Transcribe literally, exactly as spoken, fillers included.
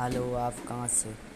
Hello, आप कहाँ से?